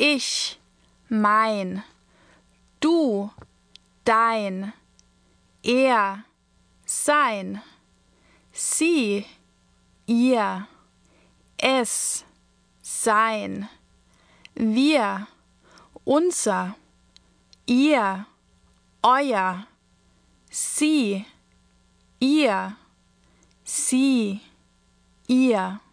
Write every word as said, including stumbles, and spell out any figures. Ich, mein, du, dein, er, sein, sie, ihr, es, sein, wir, unser, ihr, euer, sie, ihr, sie, ihr.